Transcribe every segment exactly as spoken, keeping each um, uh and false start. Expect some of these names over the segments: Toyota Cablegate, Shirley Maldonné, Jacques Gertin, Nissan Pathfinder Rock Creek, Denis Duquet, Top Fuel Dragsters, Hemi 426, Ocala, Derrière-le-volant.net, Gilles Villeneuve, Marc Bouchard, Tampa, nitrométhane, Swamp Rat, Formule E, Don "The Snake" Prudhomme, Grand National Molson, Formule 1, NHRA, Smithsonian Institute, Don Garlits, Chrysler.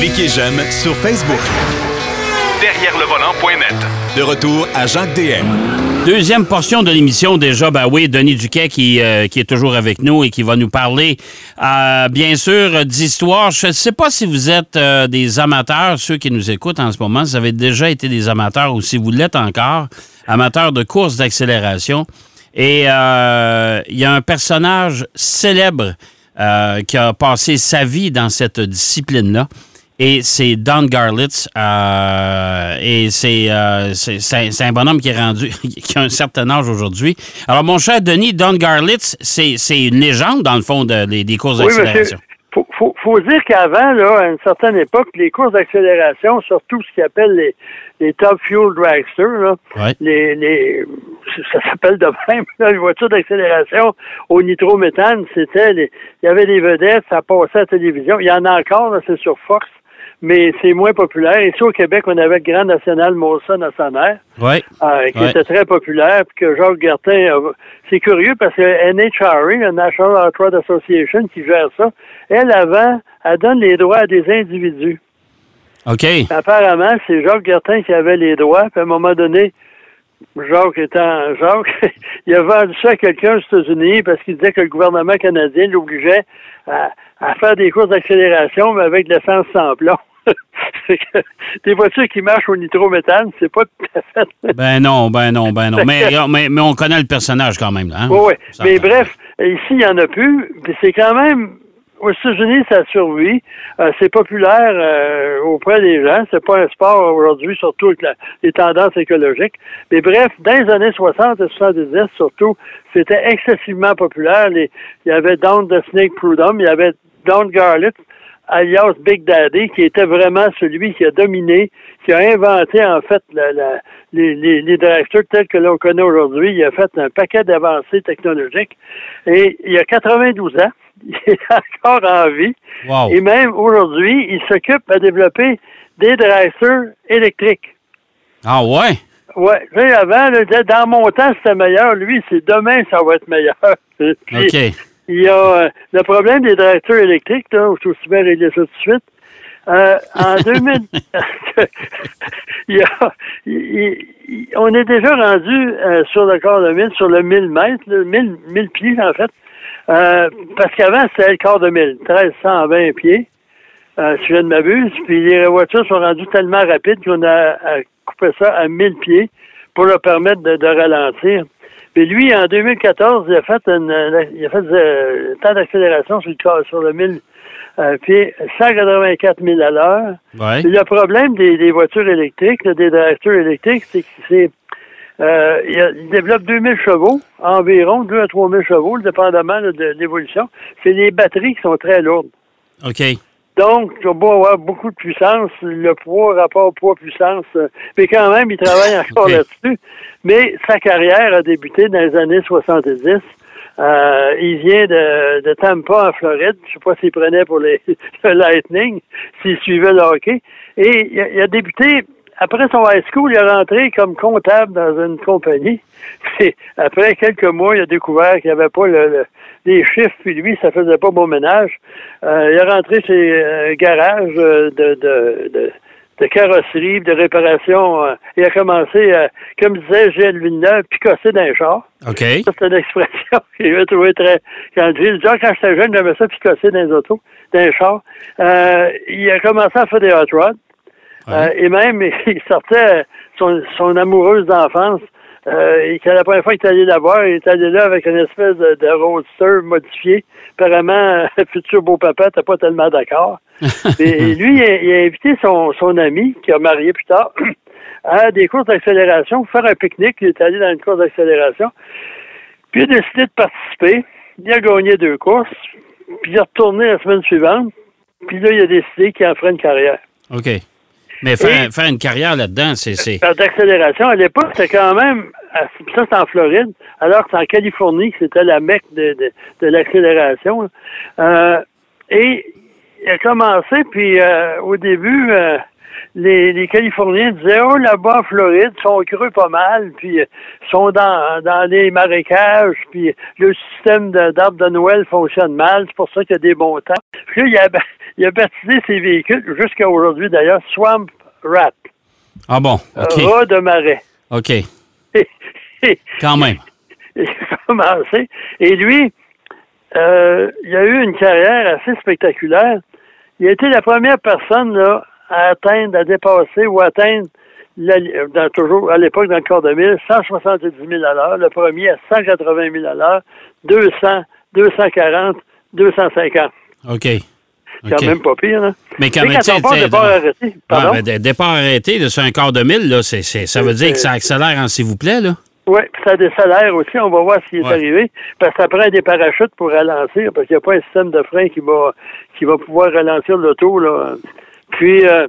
Cliquez j'aime sur Facebook. Derrière le volant point net. De retour à Jacques-D M. Deuxième portion de l'émission déjà, ben oui, Denis Duquet qui, euh, qui est toujours avec nous et qui va nous parler, euh, bien sûr, d'histoire. Je ne sais pas si vous êtes euh, des amateurs, ceux qui nous écoutent en ce moment, si vous avez déjà été des amateurs ou si vous l'êtes encore, amateurs de courses d'accélération. Et il euh, y a un personnage célèbre euh, qui a passé sa vie dans cette discipline-là. Et c'est Don Garlits. Euh, et c'est, euh, c'est, c'est, c'est un bonhomme qui est rendu, qui a un certain âge aujourd'hui. Alors, mon cher Denis, Don Garlits, c'est, c'est une légende, dans le fond, de, de, des courses d'accélération. Oui, faut, faut, faut dire qu'avant, là, à une certaine époque, les courses d'accélération, surtout ce qu'ils appellent les, les Top Fuel Dragsters, là, ouais. les, les, ça s'appelle de même, là, les voitures d'accélération au nitrométhane, c'était, les, il y avait des vedettes, ça passait à la télévision. Il y en a encore, là, c'est sur Fox, mais c'est moins populaire. Ici, au Québec, on avait Grand National Molson à son air, ouais. euh, qui ouais. était très populaire, puis que Jacques Gertin... Euh, c'est curieux, parce que N H R A, la National Hot Rod Association, qui gère ça, elle, avant, elle donne les droits à des individus. OK. Apparemment, c'est Jacques Gertin qui avait les droits, puis à un moment donné, Jacques étant Jacques, il a vendu ça à quelqu'un aux États-Unis parce qu'il disait que le gouvernement canadien l'obligeait à, à faire des courses d'accélération, mais avec de l'essence sans plomb. C'est que des voitures qui marchent au nitrométhane, c'est pas tout à fait. Ben non, ben non, ben non. Mais, mais, mais on connaît le personnage quand même, là. Hein? Oui, oui. Mais bref, ici, il n'y en a plus. C'est quand même. Aux États-Unis, ça survit. Euh, c'est populaire euh, auprès des gens. C'est pas un sport aujourd'hui, surtout avec la, les tendances écologiques. Mais bref, dans les années soixante et soixante-dix, surtout, c'était excessivement populaire. Les, il y avait Don "The Snake" Prudhomme, il y avait Don Garlits, alias Big Daddy, qui était vraiment celui qui a dominé, qui a inventé, en fait, la, la, les, les, les dragsters tels que l'on connaît aujourd'hui. Il a fait un paquet d'avancées technologiques. Et il y a quatre-vingt-douze ans, il est encore en vie. Wow. Et même aujourd'hui, il s'occupe à développer des dragsters électriques. Ah ouais? Oui. Avant, là, il disait, dans mon temps, c'était meilleur. Lui, c'est demain, ça va être meilleur. Puis, OK. Il y a euh, le problème des dragsters électriques, là, je trouve souvent régler ça tout de suite. Euh, en deux mille, il y a, il, il, on est déjà rendu euh, sur le quart de mille, sur le mille mètres, le mille pieds en fait. Euh, parce qu'avant, c'était le quart de mille, mille trois cent vingt pieds, euh, si je ne m'abuse. Puis les voitures sont rendues tellement rapides qu'on a, a coupé ça à mille pieds pour leur permettre de, de ralentir. Puis lui, en deux mille quatorze, il a fait une, il a fait un temps d'accélération sur le, sur le mille euh, pieds, cent quatre-vingt-quatre mille à l'heure. Ouais. Puis le problème des, des voitures électriques, des dragsters électriques, c'est qu'ils euh, il développent deux mille chevaux, environ deux à trois mille chevaux, dépendamment là, de l'évolution. C'est les batteries qui sont très lourdes. OK. Donc, tu vas avoir beaucoup de puissance, le poids, rapport poids-puissance. Euh, mais quand même, il travaille encore okay. là-dessus. Mais sa carrière a débuté dans les années soixante-dix. Euh, il vient de, de Tampa, en Floride. Je ne sais pas s'il prenait pour les, le Lightning, s'il suivait le hockey. Et il a, il a débuté... Après son high school, il est rentré comme comptable dans une compagnie. Et après quelques mois, il a découvert qu'il n'y avait pas le, le, les chiffres, puis lui, ça faisait pas bon ménage. Euh, il est rentré chez un garage de, de, de, de carrosserie, de réparation. Il a commencé, à, comme disait Gilles Villeneuve, picosser dans les chars. OK. Ça, c'est une expression qu'il avait trouvée très... Quand Gilles, quand j'étais jeune, j'avais ça picosser dans les autos, dans les chars. Euh, il a commencé à faire des hot rods. Euh, et même, il sortait son, son amoureuse d'enfance. Euh, et la première fois qu'il est allé la voir, il est allé là avec une espèce de, de roadster modifié. Apparemment, le futur beau-papa n'était pas tellement d'accord. Et lui, il a, il a invité son, son ami, qui a marié plus tard, à des courses d'accélération, pour faire un pique-nique. Il est allé dans une course d'accélération. Puis il a décidé de participer. Il a gagné deux courses. Puis il est retourné la semaine suivante. Puis là, il a décidé qu'il en ferait une carrière. OK. Mais faire, faire une carrière là-dedans, c'est... c'est... D'accélération, à l'époque, c'était quand même... Ça, c'est en Floride, alors que c'est en Californie que c'était la mecque de, de, de l'accélération. Euh, et il a commencé, puis euh, au début, euh, les, les Californiens disaient, oh, là-bas en Floride, ils sont creux pas mal, puis ils sont dans, dans les marécages, puis le système d'arbres de Noël fonctionne mal, c'est pour ça qu'il y a des bons temps. Puis là, il a, il a baptisé ses véhicules, jusqu'à aujourd'hui d'ailleurs, Swamp Rat. Ah bon, OK. Rat de marais. OK. Quand même. Il a commencé. Et lui, euh, il a eu une carrière assez spectaculaire. Il a été la première personne là, à atteindre, à dépasser ou à atteindre, la, dans, toujours à l'époque dans le corps de mille, cent soixante-dix mille à l'heure, le premier à cent quatre-vingt mille à l'heure, deux cents, deux cent quarante, deux cent cinquante. OK. C'est okay. Quand même pas pire, là. Mais quand même, tu sais, départ arrêté. Pardon? Ouais, mais départ arrêté là, sur un quart de mille, là, c'est, c'est, ça veut dire que ça accélère, hein, s'il vous plaît, là? Oui, puis ça décélère aussi. On va voir ce qui est ouais. arrivé. Parce que ça prend des parachutes pour ralentir, parce qu'il n'y a pas un système de frein qui va, qui va pouvoir ralentir l'auto, là. Puis, euh,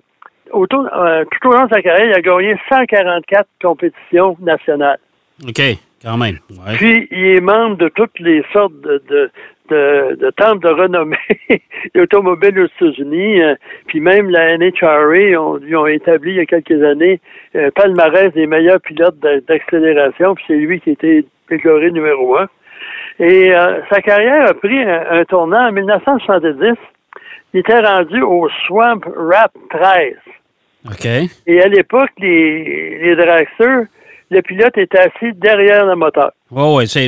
autour, euh, tout au long de sa carrière, il a gagné cent quarante-quatre compétitions nationales. OK, quand même. Ouais. Puis, il est membre de toutes les sortes de... de De, de temples de renommée automobile aux États-Unis, euh, puis même la N H R A on, ils ont établi il y a quelques années un euh, palmarès des meilleurs pilotes de, d'accélération, puis c'est lui qui était décoré numéro un. Et euh, sa carrière a pris un, un tournant en dix-neuf soixante-dix. Il était rendu au Swamp Rat treize. OK. Et à l'époque, les, les dragsters, le pilote était assis derrière le moteur. Oh oui, c'est,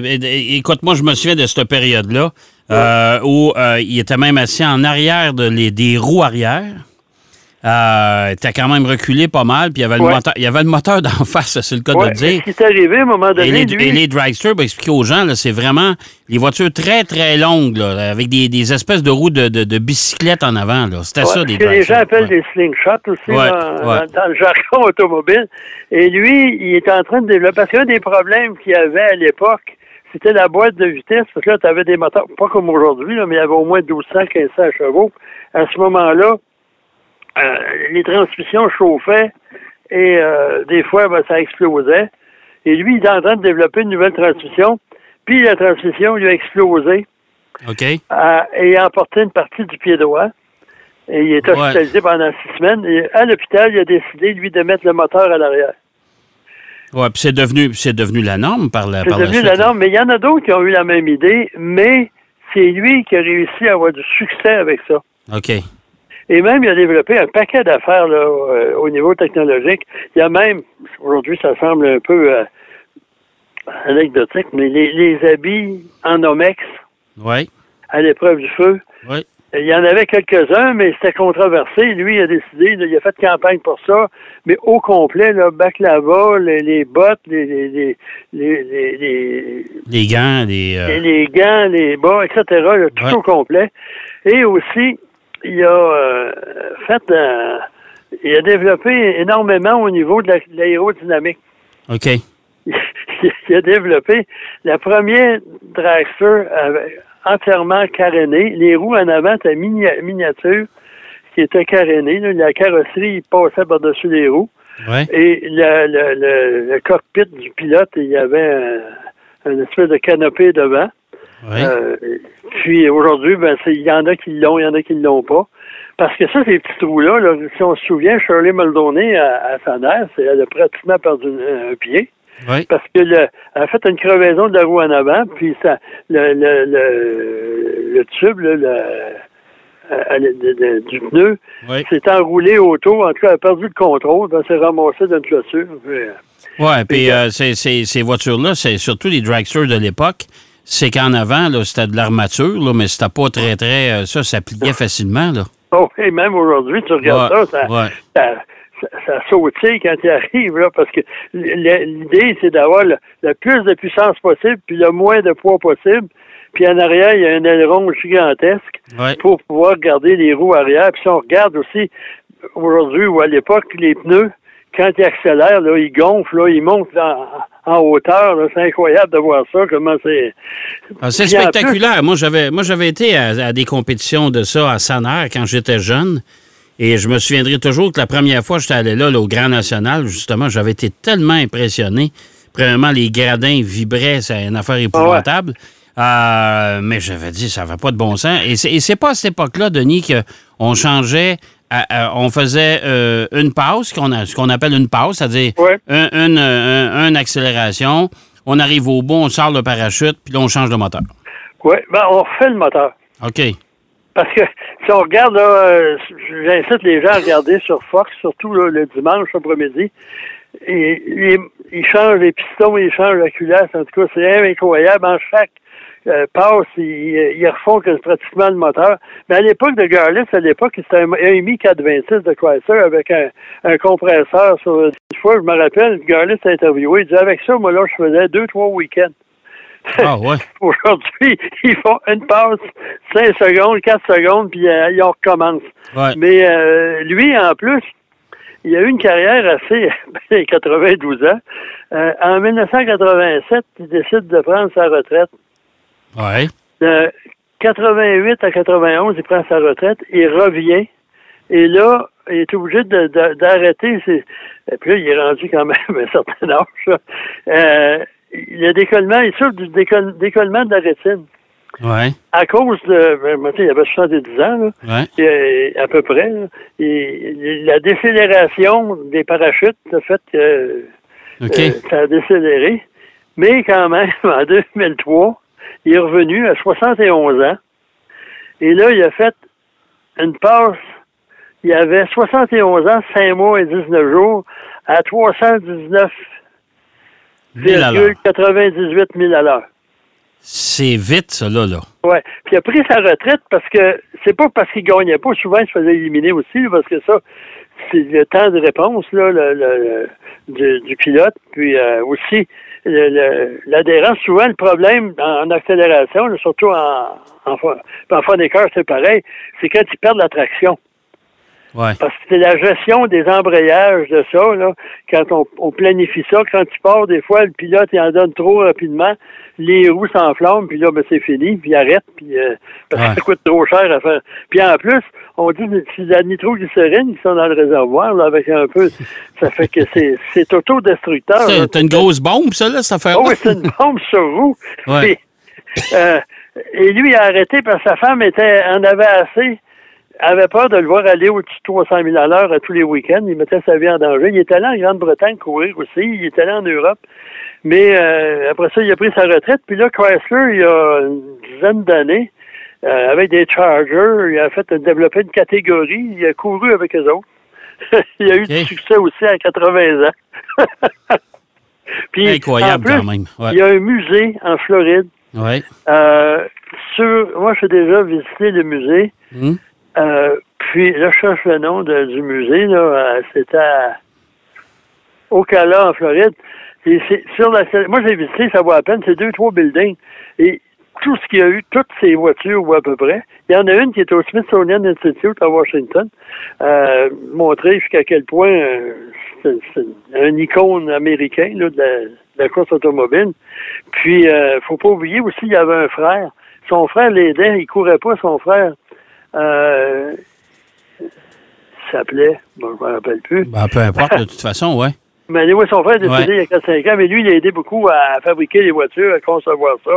écoute, moi, je me souviens de cette période-là euh, ouais. où euh, il était même assis en arrière de les, des roues arrière. Euh, il était quand même reculé pas mal, puis il y avait le, ouais. moteur, il y avait le moteur d'en face, c'est le cas ouais. de le dire. Ce qui est arrivé à un moment donné, et les, lui... Et les dragsters, ben, expliquer aux gens, là, c'est vraiment les voitures très, très longues, là, avec des, des espèces de roues de, de, de bicyclette en avant. Là. C'était ouais, ça, des dragsters. Que les gens appellent ouais. des slingshots aussi, ouais, dans, ouais. dans le jargon automobile. Et lui, il est en train de développer... Parce qu'un des problèmes qu'il y avait à l'époque, c'était la boîte de vitesse, parce que là, tu avais des moteurs, pas comme aujourd'hui, là, mais il y avait au moins mille deux cents, mille cinq cents chevaux. À ce moment-là, Euh, les transmissions chauffaient et euh, des fois, ben, ça explosait. Et lui, il est en train de développer une nouvelle transmission. Puis la transmission, lui a explosé. OK. Euh, et a emporté une partie du pied droit. Et il est hospitalisé ouais. pendant six semaines. Et à l'hôpital, il a décidé, lui, de mettre le moteur à l'arrière. Oui, puis c'est devenu, c'est devenu la norme par la suite. C'est par devenu la, suite, la norme, mais il y en a d'autres qui ont eu la même idée. Mais c'est lui qui a réussi à avoir du succès avec ça. OK. Et même, il a développé un paquet d'affaires là, euh, au niveau technologique. Il y a même, aujourd'hui, ça semble un peu euh, anecdotique, mais les, les habits en Omex ouais. à l'épreuve du feu. Ouais. Il y en avait quelques-uns, mais c'était controversé. Lui, il a décidé, il a fait campagne pour ça, mais au complet, là, baklava, les, les bottes, les... Les, les, les, les, les, les gants, les... Euh... Les gants, les bas, et cetera, là, tout ouais. au complet. Et aussi... Il a euh, fait, euh, il a développé énormément au niveau de, la, de l'aérodynamique. OK. Il a développé la première dragster entièrement carénée. Les roues en avant étaient mini- miniatures qui étaient carénées. Là. La carrosserie passait par-dessus les roues. Ouais. Et le, le, le, le cockpit du pilote, il y avait un, une espèce de canopée devant. Oui. Euh, puis aujourd'hui, ben c'est il y en a qui l'ont, il y en a qui ne l'ont pas. Parce que ça, ces petits trous-là, là, si on se souvient, Shirley Maldonné à, à Sander, elle a pratiquement perdu un, un pied. Oui. Parce qu'elle a fait une crevaison de la roue en avant, puis ça, le, le, le, le tube là, le, à, à, de, de, du pneu oui. s'est enroulé autour. En tout cas, elle a perdu le contrôle, ben, elle s'est ramassée d'une clôture. Oui, puis euh, ces, ces, ces voitures-là, c'est surtout les dragsters de l'époque. C'est qu'en avant, là, c'était de l'armature, là, mais c'était pas très, très... Euh, ça, ça pliait facilement, là. Oh, et même aujourd'hui, tu regardes ouais, ça, ça, ouais. ça, ça, ça sautille quand il arrive, là, parce que l'idée, c'est d'avoir le, le plus de puissance possible, puis le moins de poids possible, puis en arrière, il y a un aileron gigantesque ouais. pour pouvoir garder les roues arrière. Puis si on regarde aussi, aujourd'hui ou à l'époque, les pneus, quand ils accélèrent, là, ils gonflent, là, ils montent en, en hauteur. Là, c'est incroyable de voir ça, comment c'est... Ah, c'est spectaculaire. Moi j'avais, moi, j'avais été à, à des compétitions de ça à Saner quand j'étais jeune. Et je me souviendrai toujours que la première fois que j'étais allé là, là, au Grand National, justement, j'avais été tellement impressionné. Premièrement, les gradins vibraient, c'est une affaire épouvantable. Ah ouais. Euh, mais j'avais dit, ça n'avait pas de bon sens. Et c'est, et c'est pas à cette époque-là, Denis, qu'on changeait à, à, on faisait euh, une passe, ce qu'on, a, ce qu'on appelle une passe, c'est-à-dire ouais. un, une, un, une accélération, on arrive au bout, on sort le parachute, puis là, on change de moteur. Oui, ben on refait le moteur. OK. Parce que si on regarde, là, euh, j'incite les gens à regarder sur Fox, surtout là, le dimanche après-midi, et, et, ils changent les pistons, ils changent la culasse, en tout cas, c'est incroyable. En chaque euh, passe, ils, ils refont pratiquement le moteur. Mais à l'époque de Garlits, à l'époque, c'était un Hemi quatre vingt-six de Chrysler avec un, un compresseur sur dix fois. Je me rappelle, Garlits a interviewé, il disait, avec ça, moi, là, je faisais deux, trois week-ends. Ah ouais. Aujourd'hui, ils font une passe, cinq secondes, quatre secondes, puis euh, ils recommencent. Ouais. Mais euh, lui, en plus, il a eu une carrière assez... Ben, quatre-vingt-douze ans. Euh, en dix-neuf cent quatre-vingt-sept, il décide de prendre sa retraite. Ouais. De quatre-vingt-huit à quatre-vingt-onze, il prend sa retraite, il revient, et là... il est obligé de, de, d'arrêter. Ses... Et puis là, il est rendu quand même à un certain âge. Euh, le décollement, il souffre du décoll- décollement de la rétine. Ouais. À cause de... Il avait soixante-dix ans, là, ouais. et, à peu près. Là, et la décélération des parachutes, le fait que okay. euh, ça a décéléré. Mais quand même, en deux mille trois, il est revenu à soixante et onze ans. Et là, il a fait une passe. Il avait soixante et onze ans, cinq mois et dix-neuf jours, à trois cent dix-neuf virgule quatre-vingt-dix-huit mille à l'heure. C'est vite, ça, là. là. Oui. Puis il a pris sa retraite parce que, c'est pas parce qu'il gagnait pas, souvent il se faisait éliminer aussi, parce que ça, c'est le temps de réponse, là, le, le, le, du, du pilote, puis euh, aussi, le, le, l'adhérence, souvent, le problème en, en accélération, là, surtout en, en, en fond des cœurs, c'est pareil, c'est quand ils perdent la traction. Ouais. Parce que c'est la gestion des embrayages de ça, là, quand on, on planifie ça, quand tu pars, des fois, le pilote, il en donne trop rapidement, les roues s'enflamment, puis là, ben, c'est fini, puis il arrête, puis euh, parce ouais. que ça coûte trop cher à faire. Puis en plus, on dit que c'est de la nitroglycérine qui sont dans le réservoir, là, avec un peu, ça fait que c'est, c'est autodestructeur. C'est, c'est une grosse bombe, ça, là, ça fait... Oh, c'est une bombe sur roue. Ouais. Et, euh, et lui, il a arrêté parce que sa femme était, en avait assez... avait peur de le voir aller au-dessus de trois cent mille à l'heure à tous les week-ends. Il mettait sa vie en danger. Il est allé en Grande-Bretagne courir aussi. Il est allé en Europe. Mais euh, après ça, il a pris sa retraite. Puis là, Chrysler, il y a une dizaine d'années, euh, avec des Chargers, il a fait développer une catégorie. Il a couru avec eux autres. Il a eu okay. du succès aussi à quatre-vingts ans. Puis, incroyable en plus, quand même. Ouais. Il y a un musée en Floride. Ouais. Euh, sur, moi, j'ai déjà visité le musée. Mmh. Euh, puis là, je cherche le nom de, du musée, là, euh, c'était à Ocala, en Floride. Et c'est sur la, moi, j'ai visité, ça vaut à peine, c'est deux, trois buildings. Et tout ce qu'il y a eu, toutes ces voitures, ou à peu près. Il y en a une qui est au Smithsonian Institute à Washington, euh, montrer jusqu'à quel point euh, c'est, c'est un icône américain là, de, la, de la course automobile. Puis, euh, faut pas oublier aussi, il y avait un frère. Son frère l'aidait, il courait pas, son frère. Euh, il s'appelait, bon, je ne me rappelle plus. Ben, peu importe, de toute façon, ouais. Mais anyway, son frère est décédé ouais. il y a quatre à cinq ans, mais lui, il a aidé beaucoup à fabriquer les voitures, à concevoir ça.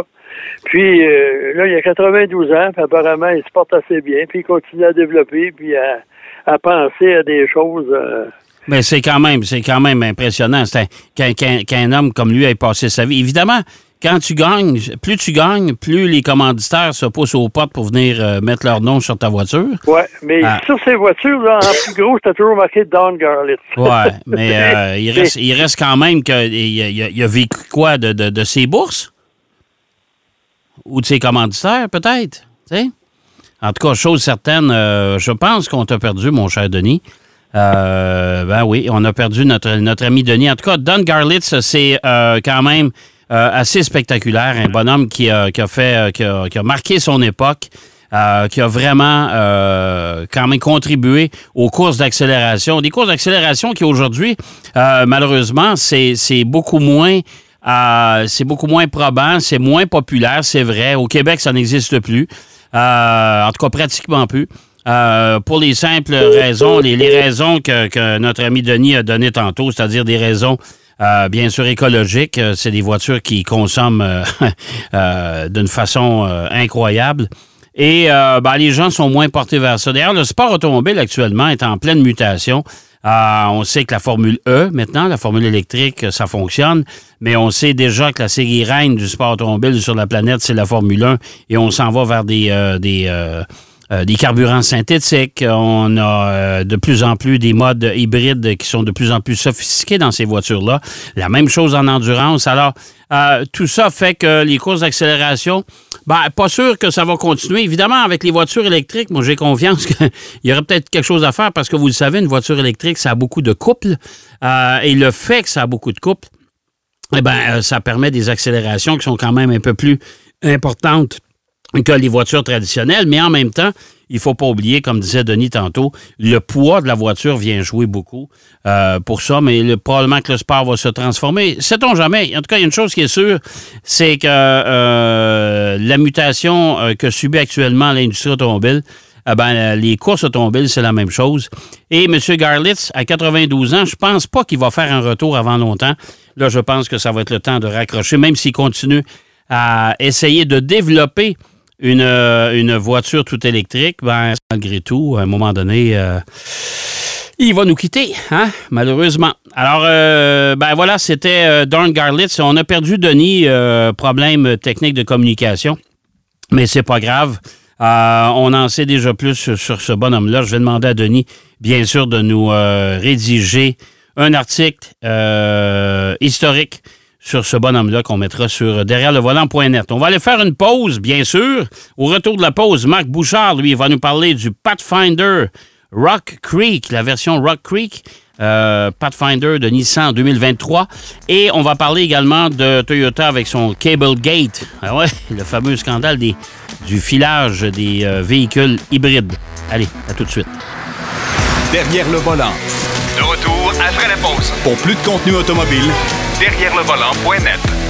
Puis euh, là, il a quatre-vingt-douze ans, puis apparemment, il se porte assez bien, puis il continue à développer, puis à, à penser à des choses... Euh, mais c'est quand même, c'est quand même impressionnant c'est un, qu'un, qu'un, qu'un homme comme lui ait passé sa vie. Évidemment, quand tu gagnes, plus tu gagnes, plus les commanditaires se poussent aux portes pour venir euh, mettre leur nom sur ta voiture. Oui, mais ah. sur ces voitures, là, en plus gros, c'était toujours marqué Don Garlits. Oui, mais euh, il, reste, il reste quand même qu'il a, il a vécu quoi de, de, de ses bourses? Ou de ses commanditaires, peut-être? T'sais? En tout cas, chose certaine, euh, je pense qu'on t'a perdu, mon cher Denis. Euh, ben oui, on a perdu notre, notre ami Denis. En tout cas, Don Garlits, c'est euh, quand même euh, assez spectaculaire. Un bonhomme qui a, qui a fait, qui a, qui a marqué son époque, euh, qui a vraiment euh, quand même contribué aux courses d'accélération. Des courses d'accélération qui aujourd'hui, euh, malheureusement, c'est, c'est beaucoup moins... Euh, c'est beaucoup moins probant, c'est moins populaire, c'est vrai. Au Québec, ça n'existe plus. Euh, en tout cas, pratiquement plus. Euh, pour les simples raisons, les, les raisons que, que notre ami Denis a données tantôt, c'est-à-dire des raisons, euh, bien sûr, écologiques. C'est des voitures qui consomment euh, euh, d'une façon euh, incroyable. Et euh, ben, les gens sont moins portés vers ça. D'ailleurs, le sport automobile actuellement est en pleine mutation. Euh, on sait que la Formule E, maintenant, la Formule électrique, ça fonctionne, mais on sait déjà que la série reine du sport automobile sur la planète, c'est la Formule un, et on s'en va vers des euh, des, euh, euh, des carburants synthétiques. On a euh, de plus en plus des modes hybrides qui sont de plus en plus sophistiqués dans ces voitures-là. La même chose en endurance. Alors, euh, tout ça fait que les courses d'accélération... Ben, pas sûr que ça va continuer. Évidemment, avec les voitures électriques, moi, j'ai confiance qu'il y aurait peut-être quelque chose à faire parce que, vous le savez, une voiture électrique, ça a beaucoup de couples. Euh, et le fait que ça a beaucoup de couples, eh ben, ça permet des accélérations qui sont quand même un peu plus importantes que les voitures traditionnelles. Mais en même temps, il ne faut pas oublier, comme disait Denis tantôt, le poids de la voiture vient jouer beaucoup euh, pour ça, mais le, probablement que le sport va se transformer. Sait-on jamais. En tout cas, il y a une chose qui est sûre, c'est que euh, la mutation euh, que subit actuellement l'industrie automobile, euh, ben, les courses automobiles, c'est la même chose. Et M. Garlits, à quatre-vingt-douze ans, je pense pas qu'il va faire un retour avant longtemps. Là, je pense que ça va être le temps de raccrocher, même s'il continue à essayer de développer Une, une voiture toute électrique, ben, malgré tout, à un moment donné, euh, il va nous quitter, hein, malheureusement. Alors, euh, ben voilà, c'était euh, Don Garlits. On a perdu Denis, euh, problème technique de communication, mais c'est pas grave. Euh, on en sait déjà plus sur, sur ce bonhomme-là. Je vais demander à Denis, bien sûr, de nous euh, rédiger un article euh, historique sur ce bonhomme-là qu'on mettra sur derrière le volant point net. On va aller faire une pause, bien sûr. Au retour de la pause, Marc Bouchard, lui, va nous parler du Pathfinder Rock Creek, la version Rock Creek, euh, Pathfinder de Nissan en deux mille vingt-trois. Et on va parler également de Toyota avec son Cablegate. Ah ouais, le fameux scandale des, du filage des euh, véhicules hybrides. Allez, à tout de suite. Derrière le volant. De retour après la pause. Pour plus de contenu automobile, derrière le volant point net.